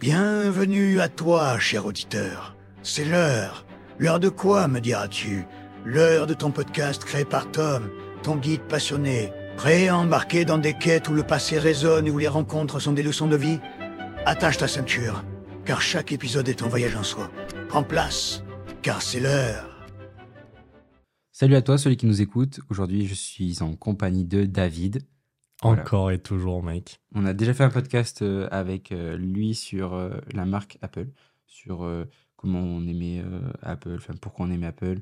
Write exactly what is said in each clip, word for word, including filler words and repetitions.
Bienvenue à toi, cher auditeur. C'est l'heure. L'heure de quoi, me diras-tu ? L'heure de ton podcast créé par Tom, ton guide passionné, prêt à embarquer dans des quêtes où le passé résonne et où les rencontres sont des leçons de vie ? Attache ta ceinture, car chaque épisode est un voyage en soi. Prends place, car c'est l'heure. Salut à toi, celui qui nous écoute. Aujourd'hui, je suis en compagnie de David. Voilà. Encore et toujours, mec. On a déjà fait un podcast euh, avec euh, lui sur euh, la marque Apple, sur euh, comment on aimait euh, Apple, enfin pourquoi on aimait Apple,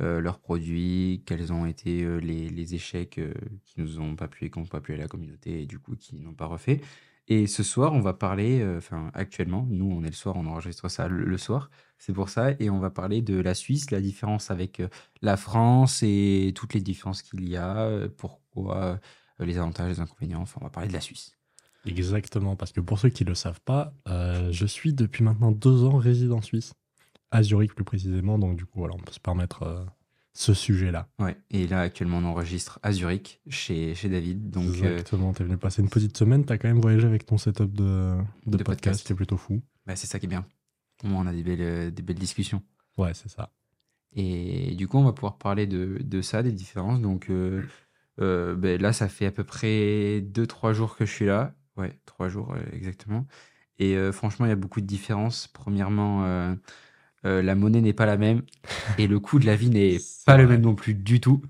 euh, leurs produits, quels ont été euh, les, les échecs euh, qui nous ont pas plu et qui n'ont pas plu à la communauté et du coup qui n'ont pas refait. Et ce soir, on va parler, enfin euh, actuellement, nous on est le soir, on enregistre ça le, le soir, c'est pour ça, et on va parler de la Suisse, la différence avec euh, la France et toutes les différences qu'il y a, euh, pourquoi... Euh, les avantages, les inconvénients, enfin on va parler de la Suisse. Exactement, parce que pour ceux qui ne le savent pas, euh, je suis depuis maintenant deux ans résident suisse, à Zurich plus précisément, donc du coup voilà, on peut se permettre euh, ce sujet-là. Ouais, et là actuellement on enregistre à Zurich, chez, chez David. Donc, exactement, euh, t'es venu passer une petite semaine, t'as quand même voyagé avec ton setup de, de, de podcast, c'était plutôt fou. Bah, c'est ça qui est bien, au moins on a des belles, des belles discussions. Ouais, c'est ça. Et du coup on va pouvoir parler de, de ça, des différences, donc... Euh, Euh, ben là, ça fait à peu près deux trois jours que je suis là. Ouais, trois jours euh, exactement. Et euh, franchement, il y a beaucoup de différences. Premièrement, euh, euh, la monnaie n'est pas la même et le coût de la vie n'est pas vrai. Le même non plus du tout.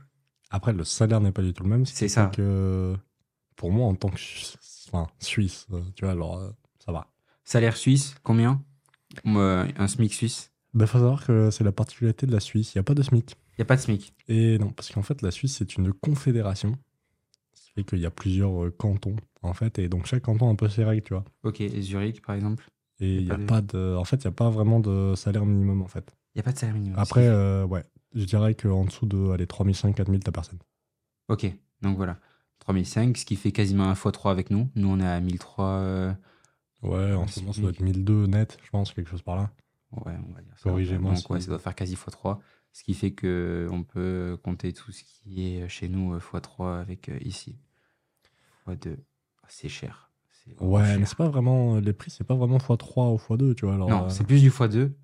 Après, le salaire n'est pas du tout le même. C'est, c'est ça. Que, pour moi, en tant que enfin, Suisse, tu vois, alors euh, ça va. Salaire suisse, combien euh, Un SMIC suisse. Il ben, faut savoir que c'est la particularité de la Suisse. Il n'y a pas de SMIC. Il n'y a pas de SMIC. Et non, parce qu'en fait, la Suisse, c'est une confédération. Ça fait qu'il y a plusieurs euh, cantons, en fait. Et donc, chaque canton a un peu ses règles, tu vois. Ok, et Zurich, par exemple. Et il n'y a, y a pas de... pas de... En fait, il n'y a pas vraiment de salaire minimum, en fait. Il n'y a pas de salaire minimum. Après, euh, ouais, je dirais qu'en dessous de allez, trois mille cinq cents, quatre mille, t'as personne. Ok, donc voilà. trois mille cinq cents, ce qui fait quasiment un fois trois avec nous. Nous, on est à mille trois cents. Euh... Ouais, en ce moment, ça doit être mille deux cents net, je pense, quelque chose par là. Ouais, on va dire ça. Corrigez-moi. Donc, ouais, ça doit faire quasi fois trois. Ce qui fait qu'on peut compter tout ce qui est chez nous fois trois avec euh, ici. fois deux. C'est cher. C'est ouais, cher. Mais c'est pas vraiment. Les prix, c'est pas vraiment fois trois ou fois deux, tu vois. Alors, non, euh, c'est plus du fois deux.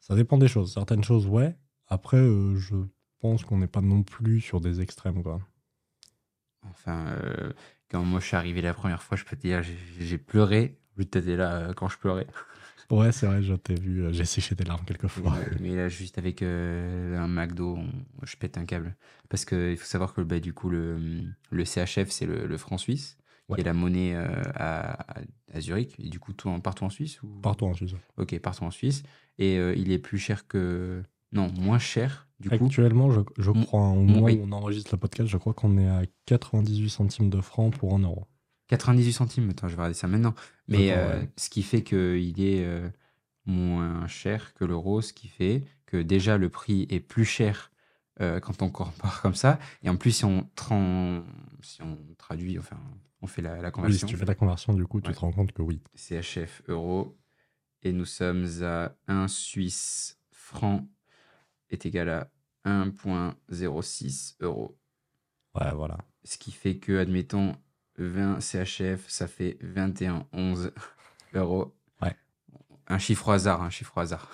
Ça dépend des choses. Certaines choses, ouais. Après, euh, je pense qu'on n'est pas non plus sur des extrêmes, quoi. Enfin, euh, quand moi je suis arrivé la première fois, je peux te dire, j'ai, j'ai pleuré. Vu que t'étais là euh, quand je pleurais. Ouais, c'est vrai, je t'ai vu, euh, j'ai séché des larmes quelques fois. Ouais, mais là, juste avec euh, un McDo, on, je pète un câble. Parce qu'il faut savoir que bah, du coup, le, le C H F, c'est le, le franc suisse, ouais. Qui est la monnaie euh, à, à Zurich. Et du coup, tout en, partout en Suisse ou... Partout en Suisse. Ok, partout en Suisse. Et euh, il est plus cher que... Non, moins cher, du coup. Actuellement, je, je crois, au moment où on enregistre le podcast, je crois qu'on est à quatre-vingt-dix-huit centimes de francs pour un euro. quatre-vingt-dix-huit centimes, attends, je vais regarder ça maintenant. Mais attends, euh, ouais. Ce qui fait qu'il est euh, moins cher que l'euro, ce qui fait que déjà le prix est plus cher euh, quand on compare comme ça. Et en plus, si on, tra- si on traduit, enfin, on fait la, la conversion. Oui, si tu fais la conversion, du coup, tu ouais. te rends compte que oui. C H F euro, et nous sommes à un Suisse franc est égal à un virgule zéro six euros. Ouais, voilà. Ce qui fait que, admettons, vingt C H F, ça fait vingt et un virgule onze euros. Ouais. Un chiffre au hasard, un chiffre au hasard.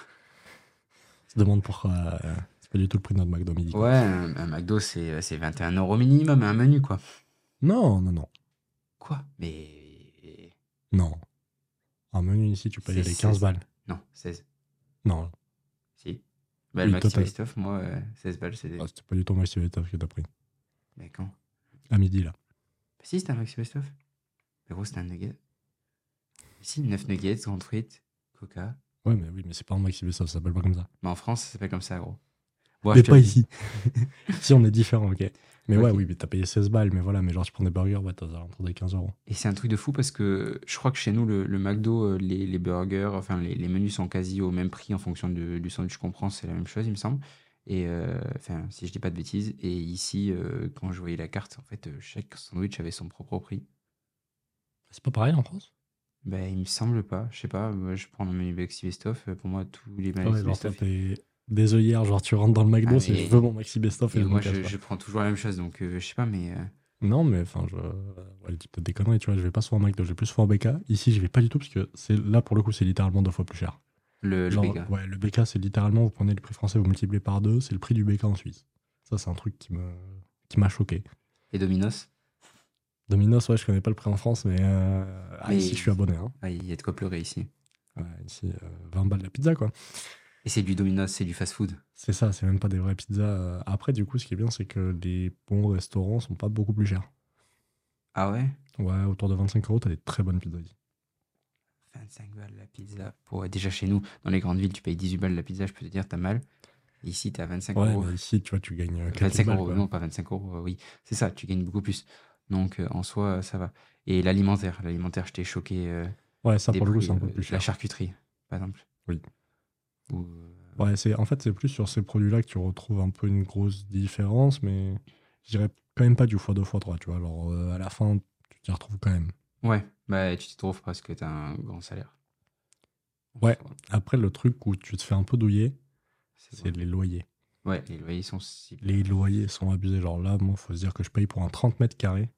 Je me demande pourquoi euh, c'est pas du tout le prix de notre McDo midi. Ouais, un, un McDo, c'est, c'est vingt et un euros minimum, un menu, quoi. Non, non, non. Quoi ? Mais... Non. Un menu, ici, tu peux y aller quinze balles. Non, seize. Non. Si. Bah, le Maxi Best-Off, moi, euh, seize balles, c'est... Ah, c'était pas du tout le Maxi Best-Off que t'as pris. Mais quand ? À midi, là. Bah si, c'était un Maxi Best-Off. Mais gros, c'était un nugget. Si, neuf nuggets, grandes frites, coca. Ouais, mais oui, mais c'est pas un Maxi Best-Off, ça s'appelle pas comme ça. Mais en France, ça s'appelle comme ça, gros. Bon, mais pas ici. Si, on est différent, ok. Mais okay. Ouais, oui, mais t'as payé seize balles, mais voilà, mais genre, tu prends des burgers, ouais, t'as autour des quinze euros. Et c'est un truc de fou parce que je crois que chez nous, le, le McDo, les, les burgers, enfin, les, les menus sont quasi au même prix en fonction de, du sandwich qu'on prend, c'est la même chose, il me semble. Et enfin, euh, si je dis pas de bêtises, et ici, euh, quand je voyais la carte, en fait, euh, chaque sandwich avait son propre prix. C'est pas pareil en France ? Ben, il me semble pas. Je sais pas, moi, je prends mon menu Maxi Best-Off, pour moi, tous les Maxi ouais, Best-Off. T'es... Des œillères, genre tu rentres dans le McDo, ah, c'est je veux mon Maxi Best-Off et, et je moi, me cache je, pas. Je prends toujours la même chose, donc euh, je sais pas, mais euh, Non, mais enfin, je... elle dit peut-être des conneries, tu vois. Je vais pas souvent en McDo, je vais plus souvent en B K. Ici, je vais pas du tout parce que c'est... là, pour le coup, c'est littéralement deux fois plus cher. Le, Genre, le B K ouais, le B K, c'est littéralement, vous prenez le prix français, vous multipliez par deux, c'est le prix du B K en Suisse. Ça, c'est un truc qui me... qui m'a choqué. Et Dominos Dominos, ouais, je connais pas le prix en France, mais, euh... mais ah, ici, il... je suis abonné. Hein. Ah, il y a de quoi pleurer ici. Ouais, ici, euh, vingt balles la pizza, quoi. Et c'est du Domino's, c'est du fast-food. C'est ça, c'est même pas des vraies pizzas. Après, du coup, ce qui est bien, c'est que les bons restaurants sont pas beaucoup plus chers. Ah ouais? Ouais, autour de vingt-cinq euros, t'as des très bonnes pizzas ici. vingt-cinq balles la pizza. Pour... Déjà, chez nous, dans les grandes villes, tu payes dix-huit balles la pizza, je peux te dire, t'as mal. Et ici, t'as vingt-cinq euros. Ouais, ici, tu vois, tu gagnes vingt-cinq euros, non, pas vingt-cinq euros, oui. C'est ça, tu gagnes beaucoup plus. Donc, euh, en soi, ça va. Et l'alimentaire, l'alimentaire, je t'ai choqué. Euh, ouais, ça, pour le coup, c'est un peu plus cher. La charcuterie, par exemple. Oui. Ou... Ouais, c'est, en fait, c'est plus sur ces produits-là que tu retrouves un peu une grosse différence, mais je dirais quand même pas du fois deux fois trois, tu vois. Alors, euh, à la fin, tu t'y retrouves quand même. Ouais, bah, tu t'y trouves parce que t'as un grand salaire. Ouais, après, le truc où tu te fais un peu douiller, c'est, c'est les loyers. Ouais, les loyers sont si... Les loyers sont abusés. Genre là, moi, faut se dire que je paye pour un trente mètres carrés.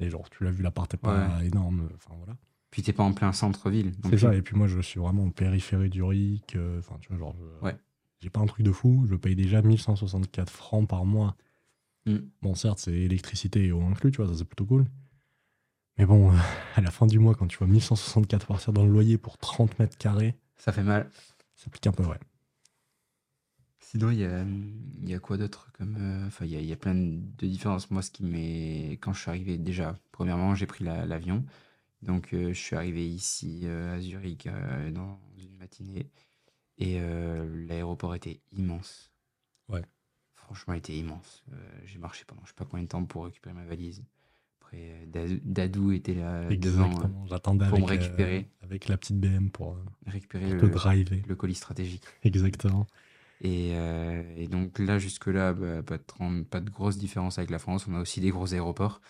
Et genre, tu l'as vu, l'appart n'est pas ouais. énorme. Enfin, voilà. Puis t'es pas en plein centre-ville. C'est ça, et puis moi je suis vraiment en périphérie du R I C. Enfin, euh, tu vois, genre, je, ouais. j'ai pas un truc de fou, je paye déjà mille cent soixante-quatre francs par mois. Mm. Bon, certes, c'est électricité et eau inclus, tu vois, ça c'est plutôt cool. Mais bon, euh, à la fin du mois, quand tu vois mille cent soixante-quatre partir dans le loyer pour trente mètres carrés. Ça fait mal. Ça pique un peu, ouais. Sinon, il y a, y a quoi d'autre comme, enfin, euh, il y, y a plein de différences. Moi, ce qui m'est. Quand je suis arrivé, déjà, premièrement, j'ai pris la, l'avion. Donc, euh, je suis arrivé ici euh, à Zurich euh, dans une matinée et euh, l'aéroport était immense. Ouais. Franchement, il était immense. Euh, j'ai marché pendant je sais pas combien de temps pour récupérer ma valise. Après, Dadou était là Exactement. devant euh, J'attendais pour avec, me récupérer. Euh, avec la petite B M pour, euh, récupérer pour te le, driver. Le colis stratégique. Exactement. Et, euh, et donc là, jusque-là, bah, pas, de, pas de grosse différence avec la France. On a aussi des gros aéroports.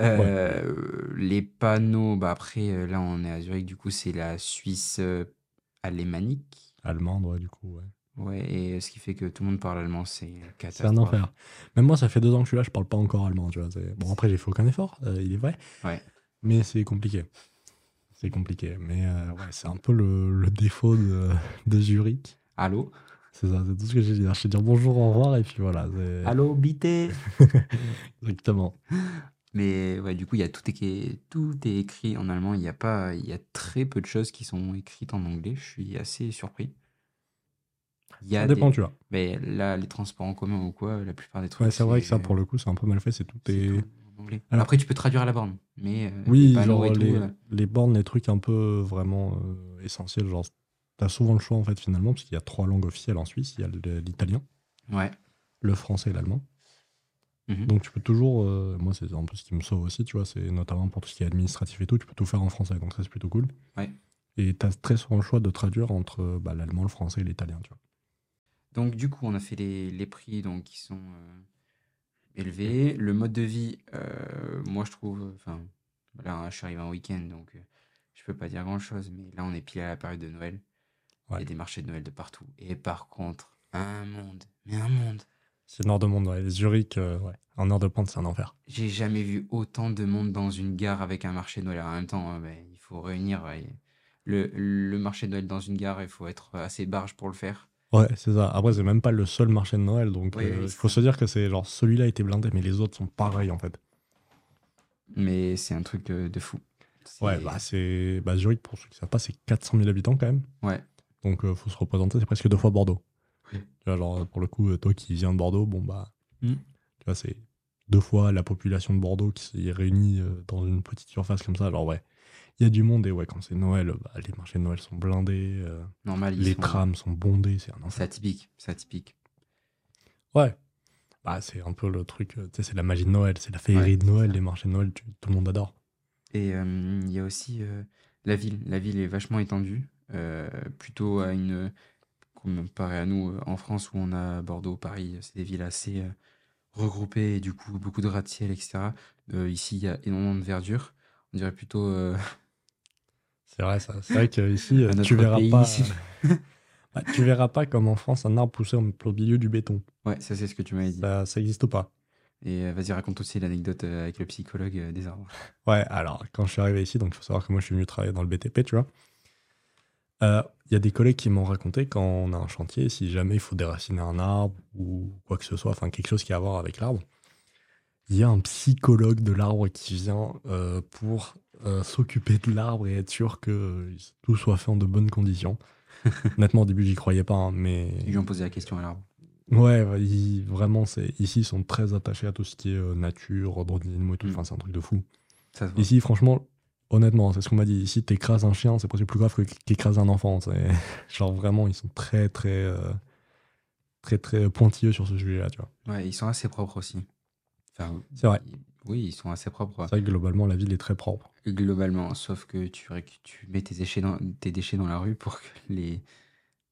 Euh, ouais. Les panneaux, bah après là on est à Zurich, du coup c'est la Suisse euh, alémanique. Allemande, ouais, du coup, ouais. Ouais, et ce qui fait que tout le monde parle allemand, c'est une catastrophe. C'est un enfer. Même moi, ça fait deux ans que je suis là, je parle pas encore allemand, tu vois. C'est... Bon, après j'ai fait aucun effort, euh, il est vrai. Ouais. Mais c'est compliqué. C'est compliqué. Mais euh, ouais, c'est un peu le, le défaut de, de Zurich. Allô? C'est ça, c'est tout ce que j'ai dit. Je vais dire bonjour, au revoir, et puis voilà. C'est... Allô, bité. Exactement. Mais ouais, du coup, il y a tout, é- tout est écrit en allemand. Il y a pas, il y a très peu de choses qui sont écrites en anglais. Je suis assez surpris. Il y a ça dépend, des... tu vois. Mais là, les transports en commun ou quoi, la plupart des trucs. Ouais, c'est vrai que ça, pour le coup, c'est un peu mal fait. C'est tout, c'est est... tout en anglais. Alors... Après, tu peux traduire à la borne. Mais oui, les genre et tout, les, voilà. les bornes, les trucs un peu vraiment euh, essentiels. Genre, t'as souvent le choix en fait finalement, parce qu'il y a trois langues officielles en Suisse. Il y a l'italien, ouais, le français et l'allemand. Mmh. Donc tu peux toujours, euh, moi c'est un peu ce qui me sauve aussi, tu vois, c'est notamment pour tout ce qui est administratif et tout, tu peux tout faire en français, donc ça c'est plutôt cool. Ouais. Et t'as très souvent le choix de traduire entre bah, l'allemand, le français et l'italien, tu vois. Donc du coup on a fait les, les prix donc, qui sont euh, élevés, le mode de vie, euh, moi je trouve, enfin là je suis arrivé en week-end donc euh, je peux pas dire grand chose, mais là on est pile à la période de Noël, ouais. Il y a des marchés de Noël de partout, et par contre un monde, mais un monde. C'est nord de monde, ouais. Zurich, euh, ouais. En heure de pointe, c'est un enfer. J'ai jamais vu autant de monde dans une gare avec un marché de Noël. En même temps, euh, bah, il faut réunir ouais. le, le marché de Noël dans une gare, il faut être assez barge pour le faire. Ouais, c'est ça. Après, c'est même pas le seul marché de Noël, donc ouais, euh, il faut se dire que c'est genre celui-là était blindé, mais les autres sont pareils en fait. Mais c'est un truc de, de fou. C'est... Ouais, bah c'est bah, Zurich, pour ceux qui ne savent pas, c'est quatre cent mille habitants quand même. Ouais. Donc euh, faut se représenter, c'est presque deux fois Bordeaux. Tu vois, genre, pour le coup, toi qui viens de Bordeaux, bon bah, mm. tu vois, c'est deux fois la population de Bordeaux qui s'est réunie dans une petite surface comme ça. Genre, ouais, il y a du monde et ouais, quand c'est Noël, bah, les marchés de Noël sont blindés, euh, Normal, les sont... trams sont bondés, c'est un enfer. C'est atypique, c'est atypique. Ouais, bah, c'est un peu le truc, tu sais, c'est la magie de Noël, c'est la féerie ouais, de Noël, les marchés de Noël, tu, tout le monde adore. Et il euh, y a aussi euh, la ville, la ville est vachement étendue, euh, plutôt à une. Comme pareil à nous, en France, où on a Bordeaux, Paris, c'est des villes assez euh, regroupées, et du coup, beaucoup de gratte-ciel, et cetera. Euh, ici, il y a énormément de verdure. On dirait plutôt... Euh... C'est vrai, ça. C'est vrai qu'ici, tu verras pas... Ici. bah, tu verras pas comme en France, un arbre poussé au milieu du béton. Ouais, ça, c'est ce que tu m'avais dit. Ça n'existe pas. Et vas-y, raconte aussi l'anecdote avec le psychologue des arbres. Ouais, alors, quand je suis arrivé ici, donc il faut savoir que moi, je suis venu travailler dans le B T P, tu vois. Il euh, y a des collègues qui m'ont raconté, quand on a un chantier, si jamais il faut déraciner un arbre ou quoi que ce soit, enfin, quelque chose qui a à voir avec l'arbre, il y a un psychologue de l'arbre qui vient euh, pour euh, s'occuper de l'arbre et être sûr que euh, tout soit fait en de bonnes conditions. Honnêtement, au début, j'y croyais pas, hein, mais... Ils lui ont posé la question à l'arbre. Ouais, ils, vraiment, c'est, ici, ils sont très attachés à tout ce qui est euh, nature, ordre d'animaux et tout. Mmh. Enfin, c'est un truc de fou. Ça se voit. Ici, franchement, honnêtement, c'est ce qu'on m'a dit. Ici, t'écrases un chien, c'est presque plus grave que qu'écrases un enfant. C'est... Genre, vraiment, ils sont très, très, euh, très, très pointilleux sur ce sujet-là, tu vois. Ouais, ils sont assez propres aussi. Enfin, c'est vrai. Ils... Oui, ils sont assez propres. C'est vrai que globalement, la ville est très propre. Globalement, sauf que tu, tu mets tes déchets, dans, tes déchets dans la rue pour que les...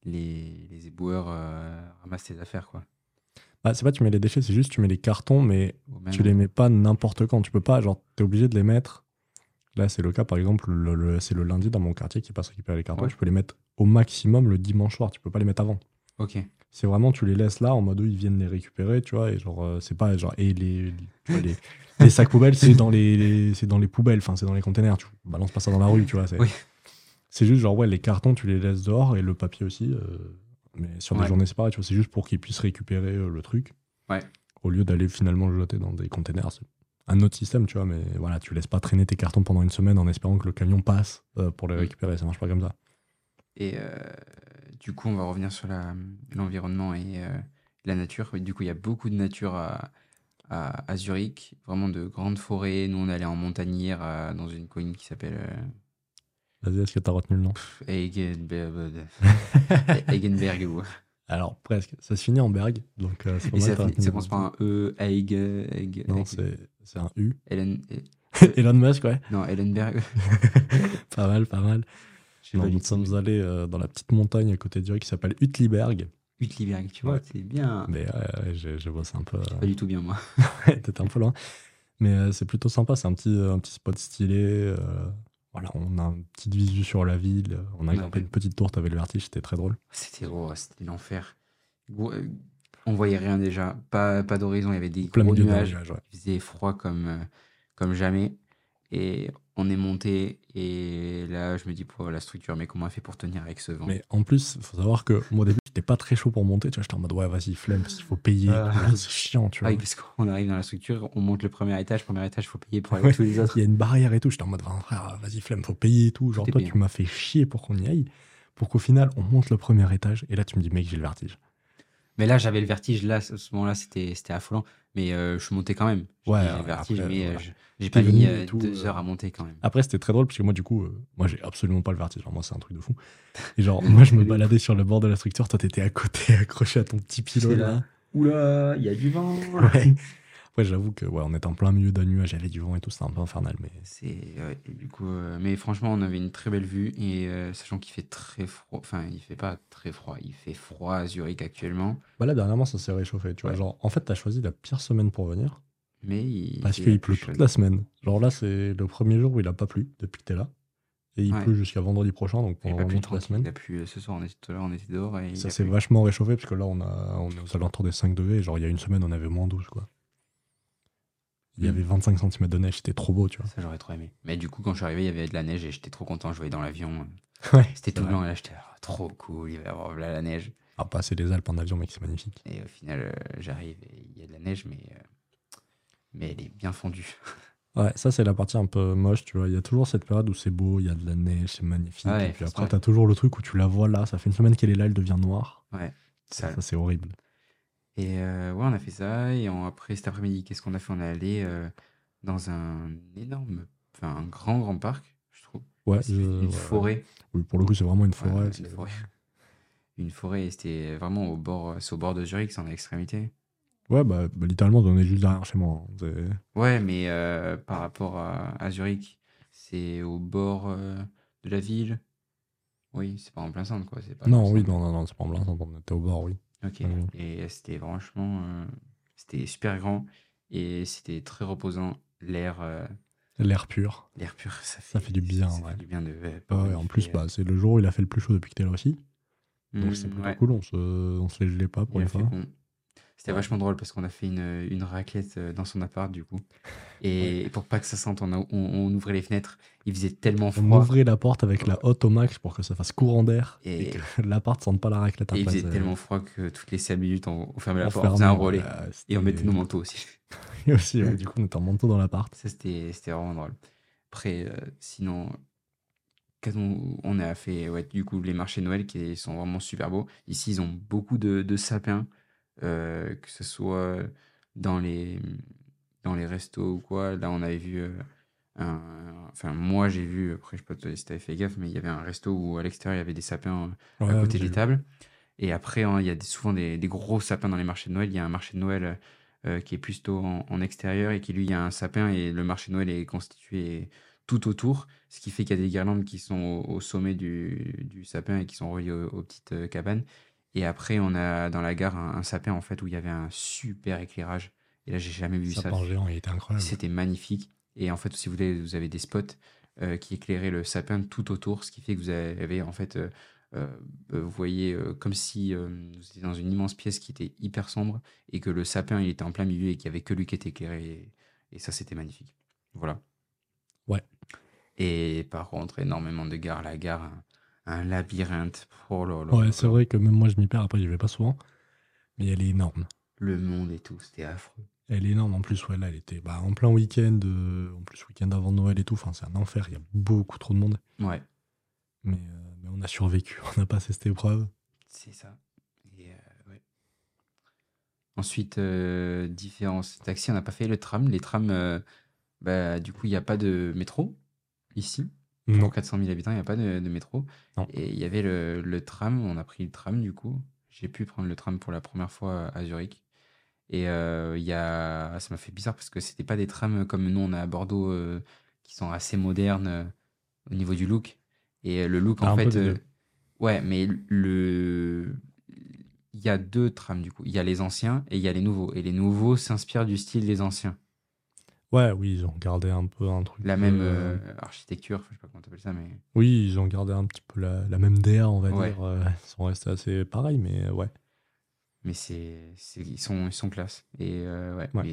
Les, les éboueurs euh, ramassent tes affaires, quoi. Bah, c'est pas tu mets les déchets, c'est juste tu mets les cartons, mais tu les mets pas n'importe quand. Tu peux pas, genre, t'es obligé de les mettre. Là, c'est le cas, par exemple, le, le, c'est le lundi dans mon quartier qui passe récupérer les cartons. Ouais. Tu peux les mettre au maximum le dimanche soir, tu peux pas les mettre avant. Ok. C'est vraiment, tu les laisses là, en mode où ils viennent les récupérer, tu vois, et genre, euh, c'est pas genre, et les, les, tu vois, les, les sacs poubelles, c'est dans les, les, c'est dans les poubelles, enfin, c'est dans les containers, tu balances pas ça dans la rue, tu vois, c'est... Oui. C'est juste genre, ouais, les cartons, tu les laisses dehors et le papier aussi. Euh, mais sur des ouais. journées, c'est pareil, tu vois, c'est juste pour qu'ils puissent récupérer euh, le truc. Ouais. Au lieu d'aller finalement le jeter dans des containers. C'est un autre système, tu vois, mais voilà, tu laisses pas traîner tes cartons pendant une semaine en espérant que le camion passe euh, pour les récupérer. Ça marche pas comme ça. Et euh, du coup, on va revenir sur la, l'environnement et euh, la nature. Du coup, il y a beaucoup de nature à, à, à Zurich, vraiment de grandes forêts. Nous, on allait en Montagnire euh, dans une commune qui s'appelle. Euh, Vas-y, est-ce que t'as retenu le nom ? Eigenberg. Alors, presque. Ça se finit en berg, donc euh, c'est pas mal. Ça commence par un E, Eig... Eig... Non, Eig... C'est, c'est un U. Elon, Elon Musk, ouais. Non, Ellenberg. Pas mal, pas mal. Non, nous sommes allés euh, dans la petite montagne à côté de Zurich qui s'appelle Uetliberg. Uetliberg, tu vois, ouais. C'est bien. Mais euh, je, je bosse un peu... Euh... Pas du tout bien, moi. T'étais un peu loin. Mais euh, c'est plutôt sympa, c'est un petit, euh, un petit spot stylé... Euh... Voilà, on a une petite vue sur la ville. On a grimpé une petite tour, t'avais le vertige, c'était très drôle. C'était gros, c'était l'enfer. On voyait rien déjà, pas, pas d'horizon, il y avait des Plein gros nuages. nuages ouais. Il faisait froid comme, comme jamais. Et on est monté, et là, je me dis, pour la structure, mais comment elle fait pour tenir avec ce vent ? Mais en plus, il faut savoir que moi, au début, j'étais pas très chaud pour monter. Tu vois, j'étais en mode, ouais, vas-y, flemme, il faut payer. Euh... C'est chiant, tu vois. Ah, parce qu'on arrive dans la structure, on monte le premier étage, premier étage, il faut payer pour aller ouais, tous les autres. Il y a une barrière et tout. J'étais en mode, frère, vas-y, flemme, faut payer et tout. Genre, C'était toi, bien. Tu m'as fait chier pour qu'on y aille, pour qu'au final, on monte le premier étage, et là, tu me dis, mec, j'ai le vertige. Mais là, j'avais le vertige, là, à ce moment-là, c'était, c'était affolant. Mais euh, je suis monté quand même. J'ai ouais, ouais, le vertige, après, mais voilà. je, j'ai pas mis euh, tout, deux heures à monter quand même. Après, c'était très drôle, parce que moi, du coup, euh, moi, j'ai absolument pas le vertige. Genre, moi, c'est un truc de fou. Et genre, moi, je me baladais sur le bord de la structure. Toi, t'étais à côté, accroché à ton petit pylône. Là. Oula, il y a du vent. Ouais. Après, j'avoue que, ouais, on était en plein milieu d'un nuage, j'avais du vent et tout, c'était un peu infernal. Mais c'est, euh, du coup, euh, mais franchement, on avait une très belle vue. Et euh, sachant qu'il fait très froid, enfin, il fait pas très froid, il fait froid à Zurich actuellement. Bah là, dernièrement, ça s'est réchauffé. Tu ouais. vois, genre, en fait, t'as choisi la pire semaine pour venir. Mais il... Parce qu'il pleut toute la semaine. Genre là, c'est le premier jour où il a pas plu depuis que t'es là. Et il ouais. pleut jusqu'à vendredi prochain, donc pendant toute la semaine. Il a plu ce soir, on était tout à l'heure, on était dehors. Et ça s'est plu. Vachement réchauffé, parce que là, on, a, on est aux alentours des cinq degrés. Et genre, il y a une semaine, on avait moins douze, quoi. Il y avait vingt-cinq centimètres de neige, c'était trop beau, tu vois. Ça, j'aurais trop aimé. Mais du coup, quand je suis arrivé, il y avait de la neige et j'étais trop content. Je voyais dans l'avion. Ouais, c'était tout blanc et là, j'étais oh, trop cool, il va y avoir là, la neige. Ah, passer les Alpes en avion, mec, c'est magnifique. Et au final, euh, j'arrive et il y a de la neige, mais, euh, mais elle est bien fondue. Ouais, ça, c'est la partie un peu moche, tu vois. Il y a toujours cette période où c'est beau, il y a de la neige, c'est magnifique. Ouais, et puis après, t'as toujours le truc où tu la vois là, ça fait une semaine qu'elle est là, elle devient noire. Ouais, ça, ça, ça c'est horrible. Et euh, ouais, on a fait ça. Et on, après, cet après-midi, qu'est-ce qu'on a fait ? On est allé euh, dans un énorme, enfin, un grand, grand parc, je trouve. Ouais, c'est euh, une ouais. forêt. Oui, pour le coup, c'est vraiment une forêt. Ouais, c'est... Une forêt. Une forêt, et c'était vraiment au bord, c'est au bord de Zurich, c'est en extrémité. Ouais, bah, bah littéralement, on est juste derrière chez moi. Hein. C'est... Ouais, mais euh, par rapport à, à Zurich, c'est au bord euh, de la ville. Oui, c'est pas en plein centre, quoi. C'est pas non, oui, non, non, non, c'est pas en plein centre, on était au bord, oui. Ok, mmh. Et c'était franchement, euh, c'était super grand et c'était très reposant, l'air... Euh, l'air pur. L'air pur, ça fait, ça fait du bien. Ça, ouais. ça fait du bien de... Ah ouais, en plus, bah, c'est le jour où il a fait le plus chaud depuis que t'es là aussi. Donc mmh, c'est plutôt ouais. cool, on se, on se les gelait pas pour il les fois. Con... C'était vachement drôle parce qu'on a fait une, une raclette dans son appart, du coup. Et pour pas que ça sente, on, a, on, on ouvrait les fenêtres. Il faisait tellement froid. On ouvrait la porte avec la hotte au max pour que ça fasse courant d'air et, et que l'appart ne sente pas la raclette à place. Il faisait tellement froid que toutes les cinq minutes, on, on fermait la on porte, fermait, on faisait un relais. Bah, et on mettait nos manteaux aussi. Et aussi, ouais, du coup, on était en manteau dans l'appart. Ça, c'était, c'était vraiment drôle. Après, euh, sinon... On a fait ouais, du coup, les marchés de Noël qui sont vraiment super beaux. Ici, ils ont beaucoup de, de sapins, euh, que ce soit dans les, dans les restos ou quoi. Là, on avait vu... Un, enfin, moi, j'ai vu... Après, je ne sais pas te, si tu avais fait gaffe, mais il y avait un resto où à l'extérieur, il y avait des sapins ouais, à côté des tables. Et après, hein, il y a des, souvent des, des gros sapins dans les marchés de Noël. Il y a un marché de Noël euh, qui est plutôt en, en extérieur et qui, lui, il y a un sapin. Et le marché de Noël est constitué... tout autour, ce qui fait qu'il y a des guirlandes qui sont au, au sommet du, du sapin et qui sont reliées aux, aux petites euh, cabanes. Et après, on a dans la gare un, un sapin en fait où il y avait un super éclairage. Et là, j'ai jamais vu ça. Le sapin géant, il était incroyable. C'était magnifique. Et en fait, si vous voulez, vous avez des spots euh, qui éclairaient le sapin tout autour, ce qui fait que vous avez en fait, euh, euh, vous voyez euh, comme si euh, vous étiez dans une immense pièce qui était hyper sombre et que le sapin, il était en plein milieu et qu'il n'y avait que lui qui était éclairé. Et, et ça, c'était magnifique. Voilà. Ouais. Et par contre, énormément de gares. La gare, un, un labyrinthe. Oh là là. Ouais, c'est vrai que même moi, je m'y perds. Après, je vais pas souvent. Mais elle est énorme. Le monde et tout, c'était affreux. Elle est énorme. En plus, ouais, là, elle était bah, en plein week-end. Euh, en plus, week-end avant Noël et tout. Enfin, c'est un enfer. Il y a beaucoup trop de monde. Ouais. Mais, euh, mais on a survécu. On a passé cette épreuve. C'est ça. Et euh, ouais. Ensuite, euh, différence taxi. On n'a pas fait le tram. Les trams. Euh, Bah, du coup, il n'y a pas de métro ici. Pour non. quatre cent mille habitants, il n'y a pas de, de métro. Non. Et il y avait le, le tram. On a pris le tram, du coup. J'ai pu prendre le tram pour la première fois à Zurich. Et euh, y a... ça m'a fait bizarre parce que ce n'était pas des trams comme nous, on a à Bordeaux, euh, qui sont assez modernes euh, au niveau du look. Et le look, ah, en fait... Euh... Ouais, mais le... il y a deux trams, du coup. Il y a les anciens et il y a les nouveaux. Et les nouveaux s'inspirent du style des anciens. Ouais, oui, ils ont gardé un peu un truc... La même euh, euh, architecture, je sais pas comment t'appelles ça, mais... Oui, ils ont gardé un petit peu la, la même D R, on va ouais. dire. Ils sont restés assez pareils, mais ouais. Mais c'est, c'est, ils, sont, ils sont classe. Et euh, ouais, ouais.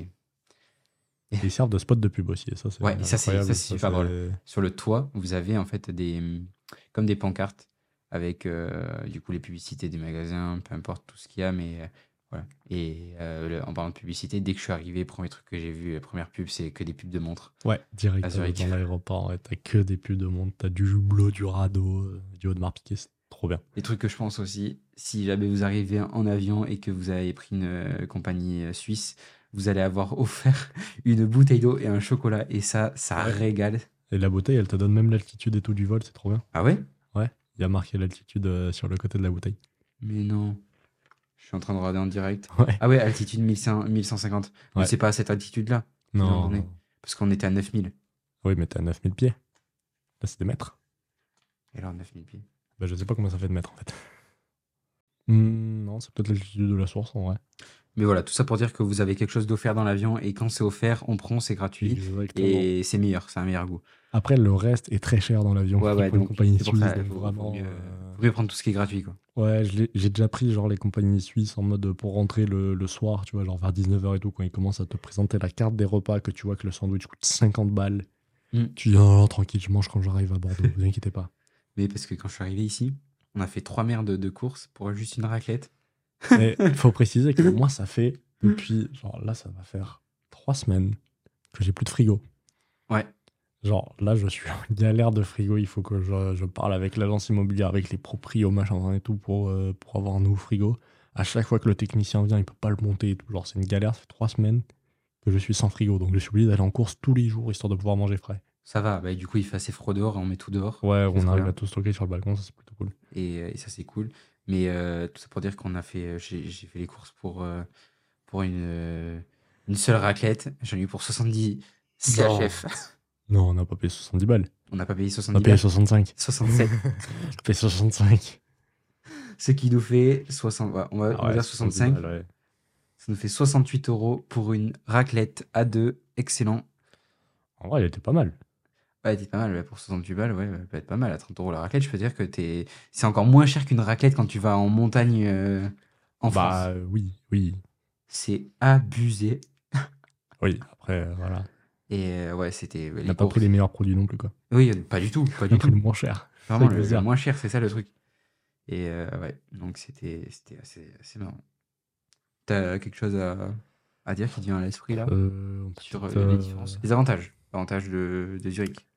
Et... Et ils servent de spot de pub aussi, et ça, c'est ouais, et ça, c'est, ça, c'est ça, super c'est... drôle. Sur le toit, vous avez en fait des... Comme des pancartes, avec euh, du coup les publicités des magasins, peu importe tout ce qu'il y a, mais... Voilà. Et euh, le, en parlant de publicité, dès que je suis arrivé, le premier truc que j'ai vu, la première pub, c'est que des pubs de montres. Ouais, direct dans l'aéroport, ouais, t'as que des pubs de montres, t'as du Hublot, du Rado, du Audemars Piguet, c'est trop bien. Les trucs que je pense aussi, si jamais vous arrivez en avion et que vous avez pris une euh, compagnie euh, suisse, vous allez avoir offert une bouteille d'eau et un chocolat, et ça, ça ouais. régale. Et la bouteille, elle te donne même l'altitude et tout du vol, c'est trop bien. Ah ouais? Ouais, il y a marqué l'altitude euh, sur le côté de la bouteille. Mais non. Je suis en train de regarder en direct. Ouais. Ah ouais, altitude mille cent cinquante. Mais c'est pas à cette altitude-là. Non. non. Parce qu'on était à neuf mille. Oui, mais t'es à neuf mille pieds. Là, c'est des mètres. Et alors, neuf mille pieds. Bah, je sais pas comment ça fait de mètres, en fait. Mmh, non, c'est peut-être l'altitude de la source, en vrai. Mais voilà, tout ça pour dire que vous avez quelque chose d'offert dans l'avion. Et quand c'est offert, on prend, c'est gratuit. Exactement. Et c'est meilleur, c'est un meilleur goût. Après, le reste est très cher dans l'avion. Ouais, ouais, pour donc, une compagnie c'est pour suisse, ça, donc faut vraiment... Mieux... Euh... Vous pouvez prendre tout ce qui est gratuit, quoi. Ouais, je l'ai, j'ai déjà pris genre les compagnies suisses en mode pour rentrer le, le soir, tu vois, genre vers dix-neuf heures et tout, quand ils commencent à te présenter la carte des repas, que tu vois que le sandwich coûte cinquante balles. Mm. Tu dis non, non, tranquille, je mange quand j'arrive à Bordeaux, vous inquiétez pas. Mais parce que quand je suis arrivé ici, on a fait trois merdes de courses pour juste une raclette. Il faut préciser que moi, ça fait depuis, genre là, ça va faire trois semaines que j'ai plus de frigo. Ouais. Genre, là, je suis en galère de frigo. Il faut que je, je parle avec l'agence immobilière, avec les proprios, machin et tout, pour, euh, pour avoir un nouveau frigo. À chaque fois que le technicien vient, il peut pas le monter et tout. Genre, c'est une galère. Ça fait trois semaines que je suis sans frigo. Donc, je suis obligé d'aller en course tous les jours, histoire de pouvoir manger frais. Ça va. Bah, du coup, il fait assez froid dehors et on met tout dehors. Ouais, on arrive à tout stocker sur le balcon. Ça, c'est plutôt cool. Et, et ça, c'est cool. Mais euh, tout ça pour dire qu'on a fait... J'ai, j'ai fait les courses pour, euh, pour une, une seule raclette. J'en ai eu pour soixante-dix C H F. Non. Non, on n'a pas payé soixante-dix balles. On n'a pas payé soixante-dix. On a payé soixante-cinq. soixante-sept. On a payé soixante-cinq. Ce qui nous fait soixante. Ouais, on va ah ouais, dire soixante-cinq. soixante-dix balles, ouais. Ça nous fait soixante-huit euros pour une raclette à deux. Excellent. En vrai, elle était pas mal. Ouais, elle était pas mal. Ouais, pour soixante-huit balles, ouais, elle peut être pas mal. À trente euros la raclette, je peux dire que t'es... c'est encore moins cher qu'une raclette quand tu vas en montagne euh, en bah, France. Bah oui, oui. C'est abusé. Oui, après, euh, voilà. Et euh, ouais, c'était. On n'a pas pris les meilleurs produits non plus, quoi. Oui, pas du tout. Pas du tout. Le moins cher. Vraiment, le, le moins cher, c'est ça le truc. Et euh, ouais, donc c'était assez, assez marrant. T'as quelque chose à, à dire qui te vient à l'esprit, là euh, sur euh, les différences. Les avantages. Avantages de, de Zurich.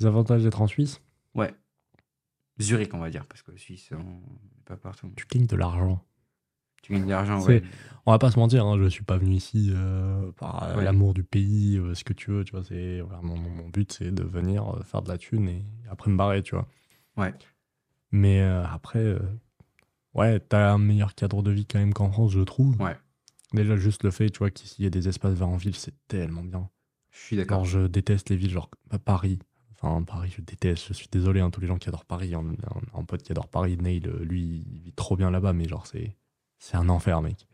Les avantages d'être en Suisse. Ouais. Zurich, on va dire, parce que Suisse, on n'est pas partout. Tu gagnes de l'argent. Tu gagnes de l'argent, ouais. On va pas se mentir, hein, je suis pas venu ici euh, par euh, ouais. l'amour du pays, euh, ce que tu veux, tu vois. C'est, voilà, mon, mon but, c'est de venir euh, faire de la thune et après me barrer, tu vois. Ouais. Mais euh, après, euh, ouais, t'as un meilleur cadre de vie quand même qu'en France, je trouve. Ouais. Déjà, juste le fait, tu vois, qu'ici, il y a des espaces verts en ville, c'est tellement bien. Je suis d'accord. Alors, je déteste les villes, genre à Paris. Enfin, Paris, je déteste, je suis désolé, hein, tous les gens qui adorent Paris, un, un, un pote qui adore Paris, Neil, lui, il vit trop bien là-bas, mais genre, c'est c'est un enfer, mec.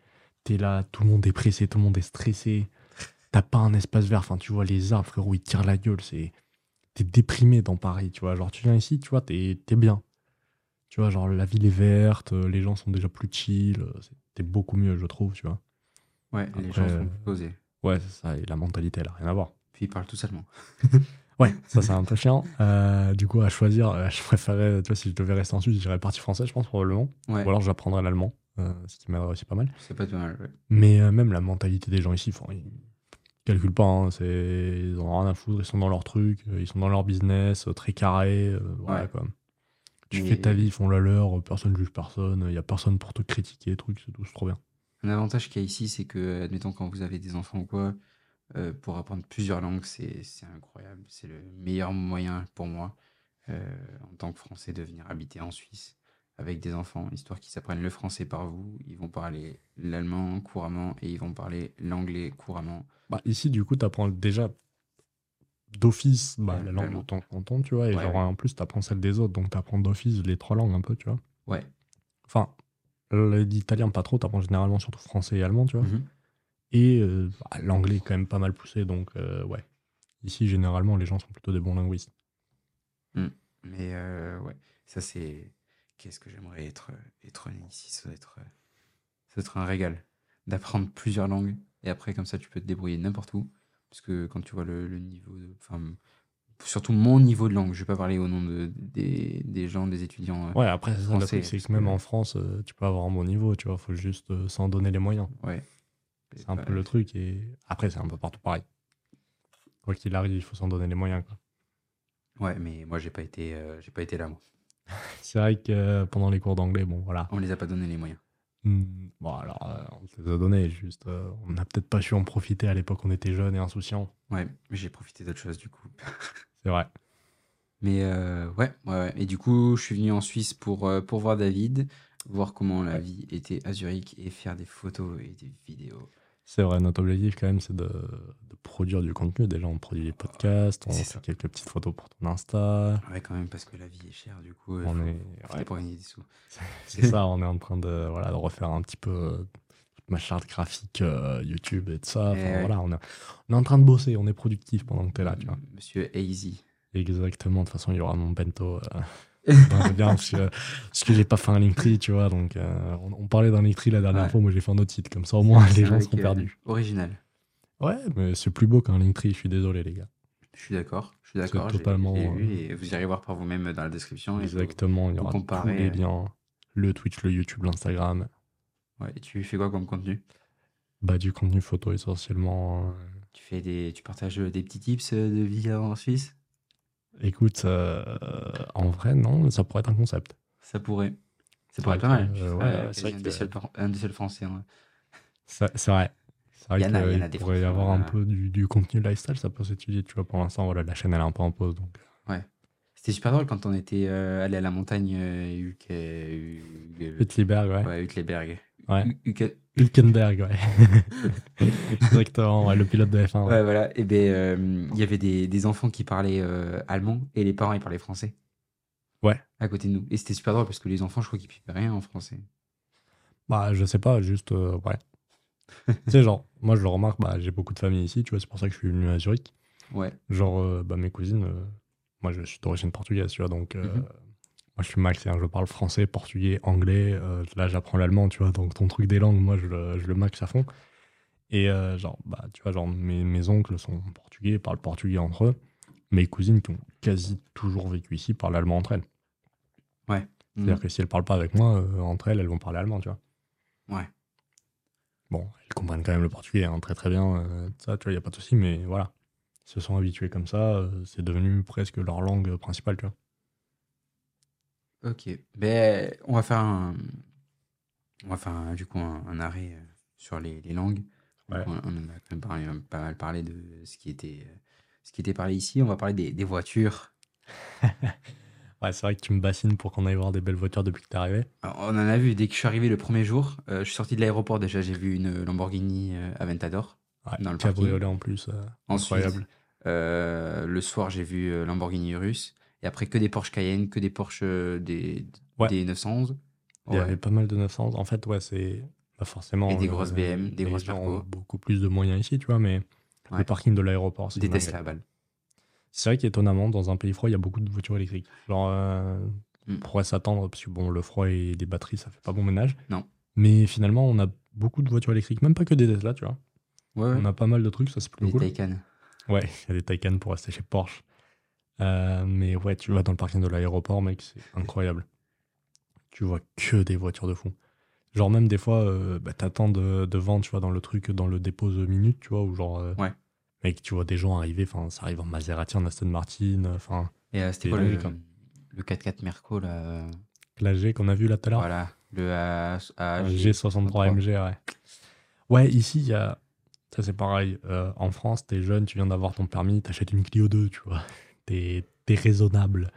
T'es là, tout le monde est pressé, tout le monde est stressé, t'as pas un espace vert, enfin, tu vois, les arbres, frérot, ils tirent la gueule, c'est... T'es déprimé dans Paris, tu vois, genre, tu viens ici, tu vois, t'es, t'es bien. Tu vois, genre, la ville est verte, les gens sont déjà plus chill, t'es beaucoup mieux, je trouve, tu vois. Ouais, après, les gens sont plus posés. Ouais, c'est ça, et la mentalité, elle a rien à voir. Puis ils parlent tous allemands. Ouais, ça c'est un peu chiant. Euh, du coup, à choisir, euh, je préférais, tu vois, si je devais rester en Suisse, j'irais partie française, je pense, probablement. Ouais. Ou alors j'apprendrais l'allemand, euh, ce qui m'aiderait aussi pas mal. C'est pas tout mal, ouais. Mais euh, même la mentalité des gens ici, ils calculent pas, hein, c'est... ils ont rien à foutre, ils sont dans leur truc, ils sont dans leur business, très carré, euh, voilà, ouais. Quoi. Tu Mais... fais ta vie, ils font la leur, personne juge personne, il y a personne pour te critiquer, truc, c'est tout, c'est trop bien. Un avantage qu'il y a ici, c'est que, admettons, quand vous avez des enfants ou quoi, Euh, pour apprendre plusieurs langues, c'est, c'est incroyable. C'est le meilleur moyen pour moi, euh, en tant que Français, de venir habiter en Suisse avec des enfants, histoire qu'ils apprennent le français par vous. Ils vont parler l'allemand couramment et ils vont parler l'anglais couramment. Bah, ici, du coup, tu apprends déjà d'office bah, ouais, la langue dont on t'entend, tu vois. Et ouais, genre, ouais. En plus, tu apprends celle des autres, donc tu apprends d'office les trois langues un peu, tu vois. Ouais. Enfin, l'italien, pas trop. Tu apprends généralement surtout français et allemand, tu vois. Mm-hmm. Et euh, bah, l'anglais est quand même pas mal poussé, donc euh, ouais. Ici, généralement, les gens sont plutôt des bons linguistes. Mmh. Mais euh, ouais, ça c'est... Qu'est-ce que j'aimerais être, être né ici, ça doit être, ça doit être un régal. D'apprendre plusieurs langues, et après, comme ça, tu peux te débrouiller n'importe où. Parce que quand tu vois le, le niveau... de, enfin, surtout mon niveau de langue, je vais pas parler au nom de, des, des gens, des étudiants. Ouais, après, c'est ça, la truc, c'est que même en France, tu peux avoir un bon niveau, tu vois, faut juste euh, s'en donner les moyens. Ouais. C'est un peu le truc, et après, c'est un peu partout pareil. Quoi qu'il arrive, il faut s'en donner les moyens, quoi. Ouais, mais moi, j'ai pas été, euh, j'ai pas été là, moi. C'est vrai que euh, pendant les cours d'anglais, bon, voilà. On les a pas donné les moyens. Mmh, bon, alors, euh, on te les a donnés, juste, euh, on n'a peut-être pas su en profiter à l'époque, on était jeunes et insouciants. Ouais, mais j'ai profité d'autre chose, du coup. C'est vrai. Mais euh, ouais, ouais, ouais. Et du coup, je suis venu en Suisse pour, euh, pour voir David, voir comment la ouais. vie était à Zurich et faire des photos et des vidéos. C'est vrai, notre objectif quand même, c'est de, de produire du contenu. Déjà, on produit des podcasts, on c'est fait ça. Quelques petites photos pour ton Insta. Ouais, quand même, parce que la vie est chère, du coup, on faut, est ouais. pour gagner des sous. C'est ça, on est en train de, voilà, de refaire un petit peu euh, ma charte graphique euh, YouTube et tout ça. Et enfin, ouais. voilà, on, a, on est en train de bosser, on est productif pendant que t'es là, tu vois. Monsieur Easy. Exactement, de toute façon, il y aura mon bento. Euh... Ben, bien, parce que, parce que j'ai pas fait un Linktree, tu vois, donc euh, on, on parlait d'un Linktree la dernière ouais. fois, moi j'ai fait un autre site, comme ça au moins c'est les gens seront euh, perdus. Original. Ouais, mais c'est plus beau qu'un Linktree, je suis désolé les gars. Je suis d'accord, je suis d'accord, j'ai, totalement, j'ai lu et vous irez voir par vous-même dans la description. Exactement, et vous, il y aura comparer... tous les liens, le Twitch, le YouTube, l'Instagram. Ouais, et tu fais quoi comme contenu ? Bah du contenu photo essentiellement. Tu, fais des, tu partages des petits tips de vie en Suisse ? Écoute, euh, en vrai, non, ça pourrait être un concept. Ça pourrait. Ça pourrait être pas mal. Euh, ouais, euh, c'est vrai que... Seul, un des seuls français. Ouais. Ça, c'est vrai. C'est vrai qu'il pourrait y français, avoir voilà. un peu du, du contenu lifestyle, ça peut s'étudier. Tu vois, pour l'instant, voilà, la chaîne, elle est un peu en pause. Donc... Ouais. C'était super drôle quand on était euh, allé à la montagne euh, Uke, Uke, Uetliberg, ouais. Ouais, Uetliberg. Ouais. Uke... Hülkenberg, ouais. Exactement, ouais, le pilote de F un. Ouais, ouais voilà. Et ben, euh, il y avait des, des enfants qui parlaient euh, allemand et les parents, ils parlaient français. Ouais. À côté de nous. Et c'était super drôle parce que les enfants, je crois qu'ils pipaient rien en français. Bah, je sais pas, juste, euh, ouais. Tu sais, genre, moi, je le remarque, bah, j'ai beaucoup de familles ici, tu vois, c'est pour ça que je suis venu à Zurich. Ouais. Genre, euh, bah, mes cousines, euh, moi, je suis d'origine portugaise, tu vois, donc. Euh, mm-hmm. Moi, je suis max, hein, je parle français, portugais, anglais. Euh, là, j'apprends l'allemand, tu vois. Donc, ton truc des langues, moi, je, je le max à fond. Et euh, genre, bah, tu vois, genre, mes, mes oncles sont portugais, parlent portugais entre eux. Mes cousines qui ont quasi toujours vécu ici parlent allemand entre elles. Ouais. C'est-à-dire mmh. que si elles ne parlent pas avec moi, euh, entre elles, elles vont parler allemand, tu vois. Ouais. Bon, elles comprennent quand même le portugais, hein, très très bien, euh, ça, tu vois, il n'y a pas de souci, mais voilà. Ils se sont habitués comme ça, euh, c'est devenu presque leur langue principale, tu vois. Ok. Ben, on va faire un... On va faire, un, du coup, un, un arrêt sur les, les langues. Ouais. On, on a quand même parlé, pas mal parlé de ce qui était, ce qui était parlé ici. On va parler des, des voitures. Ouais, c'est vrai que tu me bassines pour qu'on aille voir des belles voitures depuis que t'es arrivé. Alors, on en a vu. Dès que je suis arrivé le premier jour, euh, je suis sorti de l'aéroport déjà, j'ai vu une Lamborghini Aventador. Ouais, dans le cabriolet en plus. Euh, Ensuite, incroyable. Euh, le soir, j'ai vu Lamborghini Urus. Et après, que des Porsche Cayenne, que des Porsche des, ouais. des neuf cent onze. Il y ouais. avait pas mal de neuf cents. En fait, ouais, c'est bah forcément. Et des grosses euh, B M, des grosses Merco. Beaucoup plus de moyens ici, tu vois, mais ouais. le parking de l'aéroport, c'est des Tesla à balle. C'est vrai qu'étonnamment, dans un pays froid, il y a beaucoup de voitures électriques. Genre, euh, mm. on pourrait s'attendre, parce que bon, le froid et les batteries, ça fait pas bon ménage. Non. Mais finalement, on a beaucoup de voitures électriques, même pas que des Tesla, tu vois. Ouais. On a pas mal de trucs, ça c'est plutôt cool. Des Taycan. Ouais, il y a des Taycan pour rester chez Porsche. Euh, mais ouais, tu vas dans le parking de l'aéroport, mec, c'est incroyable. Tu vois que des voitures de fou. Genre même des fois, euh, bah, t'attends de, devant, tu vois, dans le truc, dans le dépôt de minute, tu vois, ou genre... Euh, ouais. Mec, tu vois des gens arriver, enfin, ça arrive en Maserati, en Aston Martin, enfin... Et euh, c'était quoi le, le quatre quatre Merco, là? La G qu'on a vu là tout à l'heure. Voilà, le G soixante-trois M G, ouais. Ouais, ici, il y a... Ça, c'est pareil. Euh, en France, t'es jeune, tu viens d'avoir ton permis, t'achètes une Clio deux, tu vois. T'es, t'es raisonnable.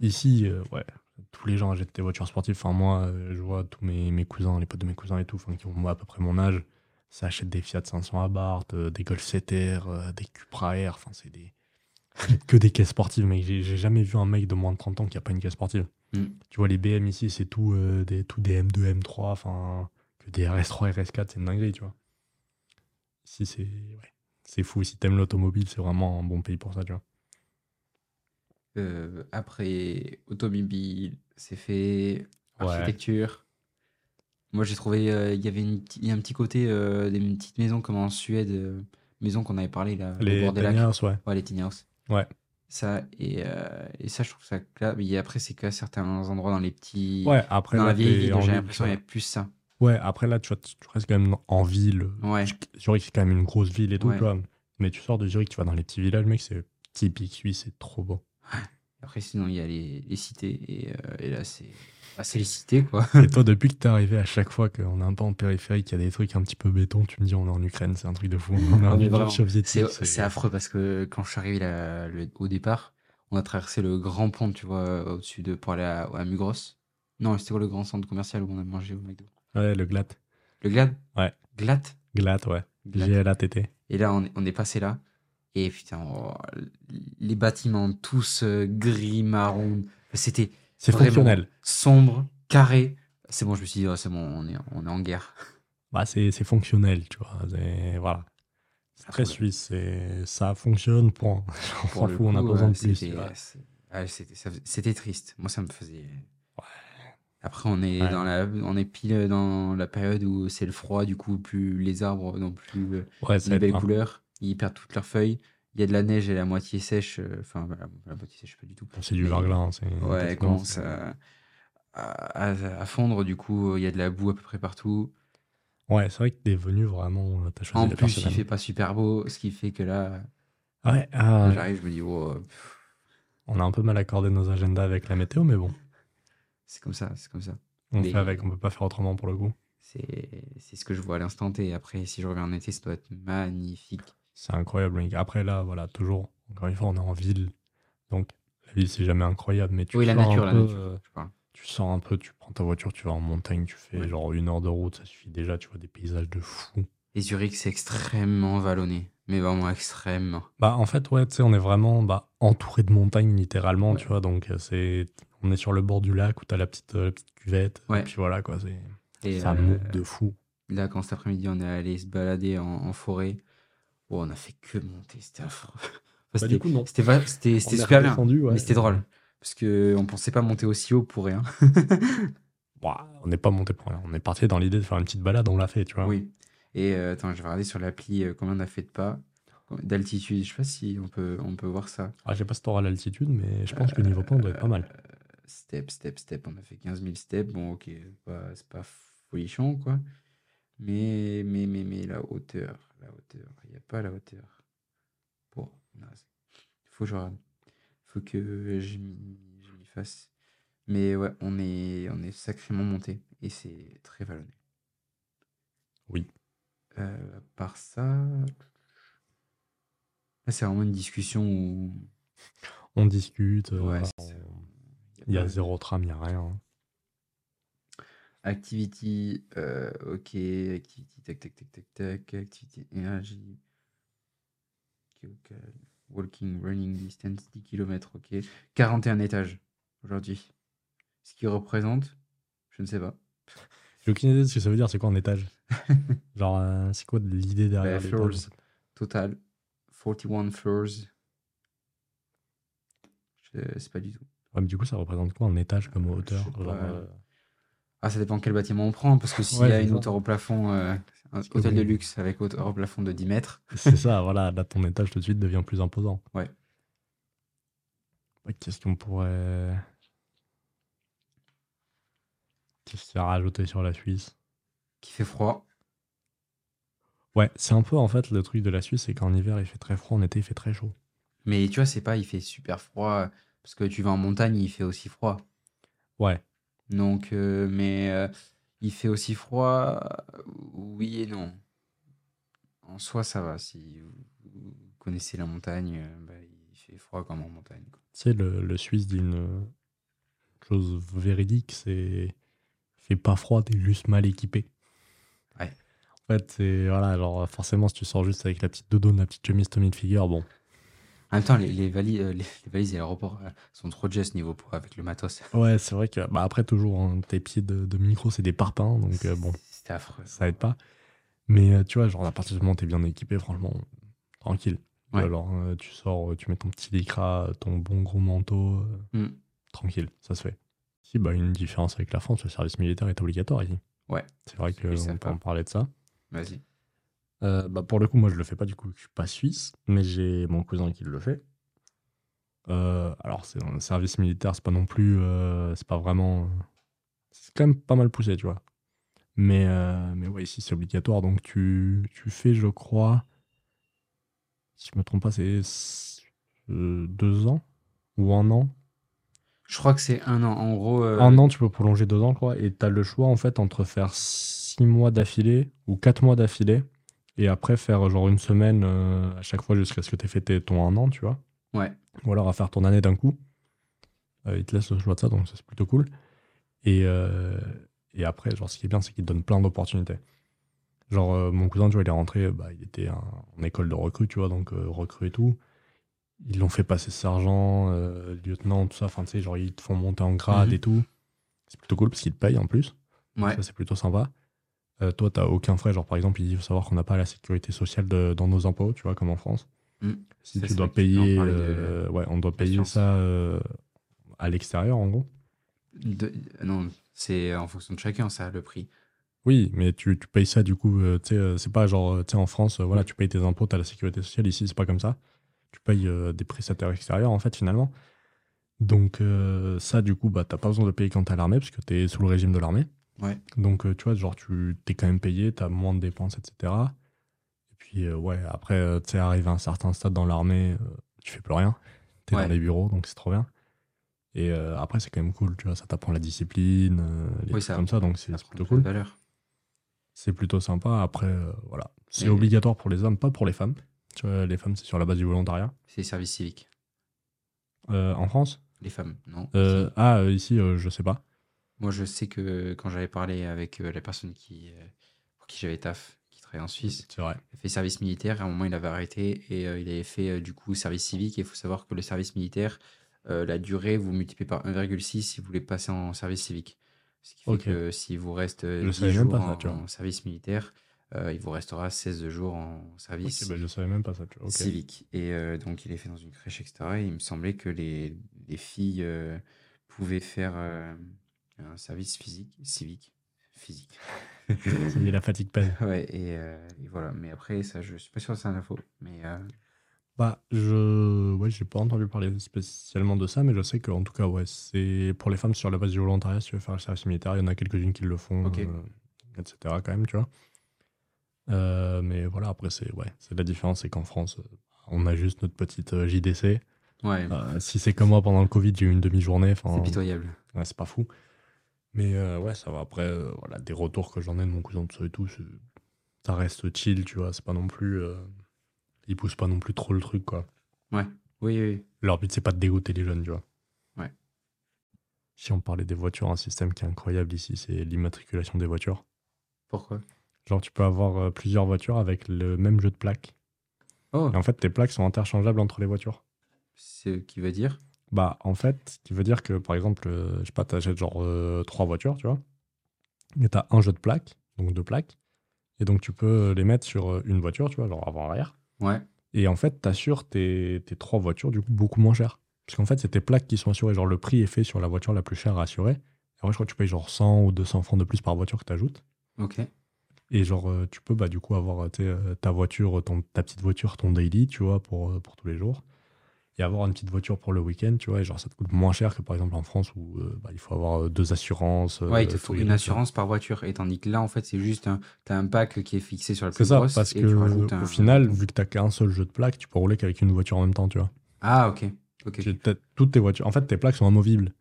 Ici, euh, ouais... Tous les gens achètent des voitures sportives. Enfin, moi, je vois tous mes, mes cousins, les potes de mes cousins et tout, enfin, qui ont moi, à peu près mon âge, ça achète des Fiat cinq cents à Barthes, euh, des Golf sept R, euh, des Cupra R. Enfin, c'est des. que des caisses sportives, mec. J'ai, j'ai jamais vu un mec de moins de trente ans qui a pas une caisse sportive. Mm. Tu vois, les B M ici, c'est tout, euh, des, tout des M deux, M trois, enfin, que des R S trois, R S quatre, c'est une dinguerie, tu vois. Ici, c'est. Ouais. C'est fou. Si t'aimes l'automobile, c'est vraiment un bon pays pour ça, tu vois. Euh, après, automobile, c'est fait, architecture. Ouais. Moi, j'ai trouvé, euh, il y avait une, il y a un petit côté euh, des petites maisons comme en Suède, euh, maisons qu'on avait parlé là, les au bord des lacs. House, ouais. Ouais, les tiny house. Ouais. Ça et, euh, et ça, je trouve ça là. Mais après, c'est qu'à certains endroits dans les petits, ouais, après, dans là, la vieille ville, j'ai l'impression qu'il y a plus ça. Ouais. Après là, tu vois, tu restes quand même en ville. Ouais. Zurich, c'est quand même une grosse ville et tout, ouais. Quoi. Mais tu sors de Zurich, tu vas dans les petits villages, mec, c'est typique suisse, c'est trop beau. Après, sinon, il y a les, les cités. Et, euh, et là, c'est, ah, c'est les cités, quoi. Et toi, depuis que t'es arrivé, à chaque fois qu'on est un peu en périphérie, qu'il y a des trucs un petit peu béton, tu me dis, on est en Ukraine, c'est un truc de fou. On est en Ukraine, c'est, c'est... c'est affreux parce que quand je suis arrivé là, le, au départ, on a traversé le grand pont, tu vois, au-dessus de, pour aller à, à Mugros. Non, c'était quoi le grand centre commercial où on a mangé au McDo? Ouais, le Glatt. Le Glatt? Ouais. Glatt? Glatt, ouais. G L A T T. Et là, on est, on est passé là. Et putain, oh, les bâtiments tous euh, gris, marron, c'était c'est fonctionnel, sombre, carré. C'est bon, je me suis dit, oh, c'est bon, on est, on est en guerre. Bah, c'est, c'est fonctionnel, tu vois. C'est, voilà. C'est très suisse, c'est, ça fonctionne, point. On s'en fout, on n'a pas besoin de plus. C'était, ouais. c'est, ouais, c'était, ça, c'était triste. Moi, ça me faisait... Ouais. Après, on est, ouais. dans la, on est pile dans la période où c'est le froid, du coup, plus les arbres n'ont plus ouais, les belles couleurs. Ils perdent toutes leurs feuilles. Il y a de la neige et la moitié sèche. Enfin, la, la moitié sèche, pas du tout. C'est mais, du verglas. Hein, c'est ouais, elle commence à, à, à fondre. Du coup, il y a de la boue à peu près partout. Ouais, c'est vrai que t'es venu vraiment... T'as choisi en plus, il fait pas super beau. Ce qui fait que là... Ouais. Euh, j'arrive, je me dis... Oh, on a un peu mal accordé nos agendas avec la météo, mais bon. C'est comme ça, c'est comme ça. On mais, fait avec, on peut pas faire autrement pour le coup. C'est, c'est ce que je vois à l'instant T. Après, si je reviens en été, ça doit être magnifique. C'est incroyable. Après, là, voilà, toujours, encore une fois, on est en ville. Donc, la ville, c'est jamais incroyable. Mais tu oui, la nature, peu, la nature. Je parle. Tu sors un peu, tu prends ta voiture, tu vas en montagne, tu fais ouais. genre une heure de route, ça suffit déjà, tu vois des paysages de fou. Et Zurich, c'est extrêmement vallonné, mais vraiment extrêmement. Bah, en fait, ouais, tu sais, on est vraiment bah, entouré de montagnes, littéralement, ouais. tu vois. Donc, c'est... on est sur le bord du lac où t'as la petite, la petite cuvette. Ouais. Et puis voilà, quoi, c'est et ça euh, monte de fou. Là, quand cet après-midi, on est allé se balader en, en forêt. Oh, on a fait que monter, c'était affreux. Enfin, bah, du coup, non. C'était, pas, c'était, c'était super bien, ouais. mais c'était drôle. Parce qu'on ne pensait pas monter aussi haut pour rien. Bah, on n'est pas monté pour rien. On est parti dans l'idée de faire une petite balade, on l'a fait, tu vois. Oui. Et euh, attends, je vais regarder sur l'appli euh, combien on a fait de pas. D'altitude, je sais pas si on peut, on peut voir ça. Ah, je sais pas si t'auras l'altitude, mais je pense euh, que niveau temps, on doit être pas mal. Step, step, step. On a fait quinze mille steps. Bon, ok, c'est pas, c'est pas folichon, quoi. Mais, mais, mais, mais la hauteur, la hauteur, il n'y a pas la hauteur. Bon, non, faut que je regarde. Faut que je m'y fasse. Mais ouais, on est, on est sacrément monté et c'est très vallonné. Oui. Euh, à part ça... Là, c'est vraiment une discussion où... On discute. Ouais, euh, on... Il n'y a, a zéro tram, il n'y a rien. Hein. Activity, euh, ok. Activity, tac, tac, tac, tac, tac. Activity, énergie. Okay, okay. Walking, running distance, dix kilomètres, ok. quarante et un étages aujourd'hui. Ce qui représente, je ne sais pas. J'ai aucune idée de ce que ça veut dire, c'est quoi un étage? Genre, euh, c'est quoi l'idée derrière bah, floors, l'étage? Total. quarante et un floors. Je sais pas du tout. Ouais, mais du coup, ça représente quoi en étage comme euh, hauteur genre, euh... Ah, ça dépend quel bâtiment on prend, parce que s'il ouais, y a une ça. hauteur au plafond, euh, un c'est hôtel de oui. luxe avec hauteur au plafond de dix mètres. C'est ça, voilà, là ton étage tout de suite devient plus imposant. Ouais. Qu'est-ce qu'on pourrait. Qu'est-ce qu'il y a rajouté sur la Suisse? Qui fait froid. Ouais, c'est un peu en fait le truc de la Suisse, c'est qu'en hiver il fait très froid, en été il fait très chaud. Mais tu vois, c'est pas il fait super froid, parce que tu vas en montagne, il fait aussi froid. Ouais. Donc, euh, mais euh, il fait aussi froid, oui et non. En soi, ça va. Si vous connaissez la montagne, bah, il fait froid comme en montagne. Quoi. Tu sais, le, le Suisse dit une chose véridique, c'est fait pas froid, t'es juste mal équipé. Ouais. En fait, c'est, voilà, genre, forcément, si tu sors juste avec la petite doudoune, la petite chemise Tommy Hilfiger, bon. En même temps, les, les, vali- les, les valises et l'aéroport sont trop de niveau poids avec le matos. Ouais, c'est vrai que, bah, après, toujours, hein, tes pieds de, de micro, c'est des parpaings, donc c'est, euh, bon. C'est affreux. Ça aide pas. Mais tu vois, genre, à partir du moment où t'es bien équipé, franchement, tranquille. Ouais. Alors, euh, tu sors, tu mets ton petit lycra, ton bon gros manteau, euh, mm. tranquille, ça se fait. Si, bah, une différence avec la France, le service militaire est obligatoire ici. Ouais. C'est vrai qu'on peut en parler de ça. Vas-y. Euh, bah pour le coup, moi, je le fais pas, du coup, je suis pas suisse, mais j'ai mon cousin qui le fait. Euh, alors, c'est un service militaire, c'est pas non plus... Euh, c'est pas vraiment... C'est quand même pas mal poussé, tu vois. Mais, euh, mais ouais, ici, c'est obligatoire, donc tu, tu fais, je crois... Si je me trompe pas, c'est euh, deux ans ou un an. Je crois que c'est un an, en gros... Euh... Un an, tu peux prolonger deux ans, quoi, et t'as le choix, en fait, entre faire six mois d'affilée ou quatre mois d'affilée. Et après, faire genre une semaine euh, à chaque fois jusqu'à ce que t'aies fêté ton un an, tu vois. Ouais. Ou alors à faire ton année d'un coup. Euh, ils te laissent le choix de ça, donc ça, c'est plutôt cool. Et, euh, et après, genre, ce qui est bien, c'est qu'ils te donnent plein d'opportunités. Genre, euh, mon cousin, tu vois, il est rentré, bah, il était un, en école de recrue, tu vois, donc euh, recrue et tout. Ils l'ont fait passer sergent, euh, lieutenant, tout ça. Enfin, tu sais, genre, ils te font monter en grade mmh. et tout. C'est plutôt cool parce qu'ils te payent en plus. Ouais. Ça, c'est plutôt sympa. Euh, toi, t'as aucun frais. Genre, par exemple, il faut savoir qu'on n'a pas la sécurité sociale de, dans nos impôts, tu vois, comme en France. Mmh. Si ça, tu dois payer, euh, de... ouais, on doit payer ça euh, à l'extérieur, en gros. De... Non, c'est en fonction de chacun, ça, le prix. Oui, mais tu, tu payes ça, du coup, euh, tu sais, euh, c'est pas genre, tu sais, en France, euh, voilà, mmh. tu payes tes impôts, t'as la sécurité sociale. Ici, c'est pas comme ça. Tu payes euh, des prestataires extérieurs, en fait, finalement. Donc, euh, ça, du coup, bah, t'as pas besoin de payer quand t'es à l'armée, parce que t'es sous le régime de l'armée. Ouais. Donc, tu vois, genre, tu t'es quand même payé, t'as moins de dépenses, et cetera. Et puis, euh, ouais, après, tu sais, arrivé à un certain stade dans l'armée, euh, tu fais plus rien. T'es ouais. dans les bureaux, donc c'est trop bien. Et euh, après, c'est quand même cool, tu vois, ça t'apprend la discipline, euh, les oui, trucs ça, comme ça, donc c'est, c'est plutôt cool. C'est plutôt sympa. Après, euh, voilà. C'est Et obligatoire pour les hommes, pas pour les femmes. Tu vois, les femmes, c'est sur la base du volontariat. C'est service civique. Euh, en France ? Les femmes, non. Euh, ah, euh, ici, euh, je sais pas. Moi, je sais que quand j'avais parlé avec euh, la personne qui, euh, pour qui j'avais taf, qui travaillait en Suisse, il a fait service militaire, et à un moment, il avait arrêté, et euh, il avait fait, euh, du coup, service civique. Et il faut savoir que le service militaire, euh, la durée, vous multipliez par un virgule six si vous voulez passer en service civique. Ce qui fait okay. que si vous reste dix jours ça, en, en service militaire, euh, il vous restera seize jours en service okay, bah, je savais même pas ça, tu vois. Okay. civique. Et euh, donc, il est fait dans une crèche, et cetera. Et il me semblait que les, les filles euh, pouvaient faire... Euh, un service physique, civique, physique, Ça y est, la fatigue paye. Ouais, et, euh, et voilà. Mais après, ça, je suis pas sûr que c'est un info. Mais euh... bah, je, ouais, j'ai pas entendu parler spécialement de ça, mais je sais que en tout cas, ouais, c'est pour les femmes sur la base du volontariat. Si tu veux faire le service militaire, il y en a quelques-unes qui le font, okay. euh, et cetera. Quand même, tu vois. Euh, mais voilà, après, c'est ouais, c'est la différence, c'est qu'en France, on a juste notre petite euh, J D C. Ouais. Euh, si c'est comme moi pendant le Covid, j'ai eu une demi-journée. C'est pitoyable. Ouais, c'est pas fou. Mais euh, ouais, ça va. Après, euh, voilà, des retours que j'en ai de mon cousin de ça et tout, ça reste chill, tu vois. C'est pas non plus. Euh... Ils poussent pas non plus trop le truc, quoi. Ouais. Oui, oui. Leur but, c'est pas de dégoûter les jeunes, tu vois. Ouais. Si on parlait des voitures, un système qui est incroyable ici, c'est l'immatriculation des voitures. Pourquoi ? Genre, tu peux avoir euh, plusieurs voitures avec le même jeu de plaques. Oh. Et en fait, tes plaques sont interchangeables entre les voitures. Ce qui veut dire ? Bah, en fait, ce qui veut dire que, par exemple, euh, je sais pas, t'achètes genre euh, trois voitures, tu vois, et t'as un jeu de plaques, donc deux plaques, et donc tu peux les mettre sur euh, une voiture, tu vois, genre avant-arrière. Ouais. Et en fait, t'assures tes, tes trois voitures, du coup, beaucoup moins chères. Parce qu'en fait, c'est tes plaques qui sont assurées, genre le prix est fait sur la voiture la plus chère à assurer. Et après, je crois que tu payes genre cent ou deux cents francs de plus par voiture que t'ajoutes. Ok. Et genre, euh, tu peux, bah, du coup, avoir ta voiture, ton, ta petite voiture, ton daily, tu vois, pour, pour tous les jours. Et avoir une petite voiture pour le week-end, tu vois, et genre ça te coûte moins cher que par exemple en France où euh, bah, il faut avoir deux assurances. Ouais, euh, il te faut une assurance par voiture, et tandis que là en fait c'est juste un, t'as un pack qui est fixé sur la plaque. C'est ça, grosse, parce que au un... final, vu que t'as qu'un seul jeu de plaques, tu peux rouler qu'avec une voiture en même temps, tu vois. Ah ok, ok. Tu, t'as, toutes tes voitures, en fait tes plaques sont amovibles.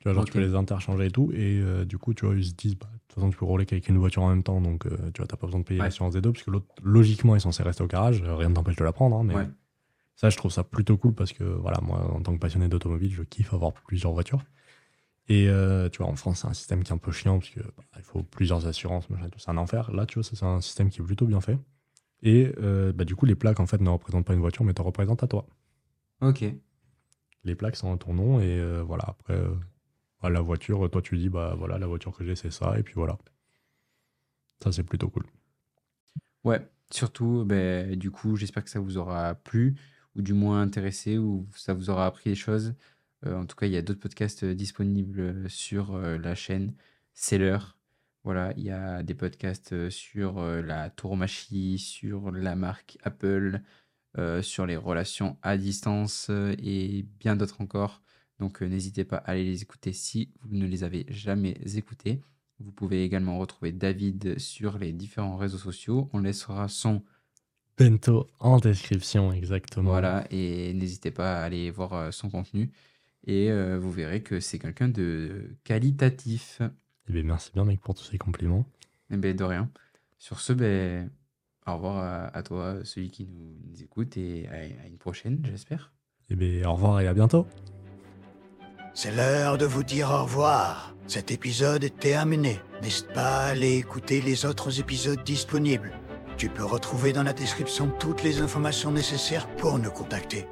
Tu vois, genre okay. Tu peux les interchanger et tout, et euh, du coup tu vois ils se disent, bah, de toute façon tu peux rouler qu'avec une voiture en même temps, donc euh, tu vois t'as pas besoin de payer ouais. l'assurance des deux, parce que l'autre logiquement est censé rester au garage, rien ne t'empêche de la prendre, hein, mais. Ouais. Ça, je trouve ça plutôt cool parce que, voilà, moi, en tant que passionné d'automobile, je kiffe avoir plusieurs voitures. Et, euh, tu vois, en France, c'est un système qui est un peu chiant parce que bah, il faut plusieurs assurances, machin, tout, c'est un enfer. Là, tu vois, c'est un système qui est plutôt bien fait. Et, euh, bah, du coup, les plaques, en fait, ne représentent pas une voiture, mais te représentent à toi. Ok. Les plaques sont à ton nom et, euh, voilà, après, euh, bah, la voiture, toi, tu dis, bah, voilà, la voiture que j'ai, c'est ça, et puis voilà. Ça, c'est plutôt cool. Ouais, surtout, bah, du coup, j'espère que ça vous aura plu. Ou du moins intéressé, ou ça vous aura appris des choses. Euh, en tout cas, il y a d'autres podcasts disponibles sur euh, la chaîne C'est l'heure. Voilà, il y a des podcasts sur euh, la tauromachie, sur la marque Apple, euh, sur les relations à distance et bien d'autres encore. Donc euh, n'hésitez pas à aller les écouter si vous ne les avez jamais écoutés. Vous pouvez également retrouver David sur les différents réseaux sociaux. On laissera son Bento en description, exactement. Voilà, et n'hésitez pas à aller voir son contenu et euh, vous verrez que c'est quelqu'un de qualitatif. Eh bien, merci bien, mec, pour tous ces compliments. Eh bien, de rien. Sur ce, ben, au revoir à, à toi, celui qui nous, nous écoute, et à, à une prochaine, j'espère. Eh bien, au revoir et à bientôt. C'est l'heure de vous dire au revoir. Cet épisode est terminé. N'hésite pas à aller écouter les autres épisodes disponibles. Tu peux retrouver dans la description toutes les informations nécessaires pour nous contacter.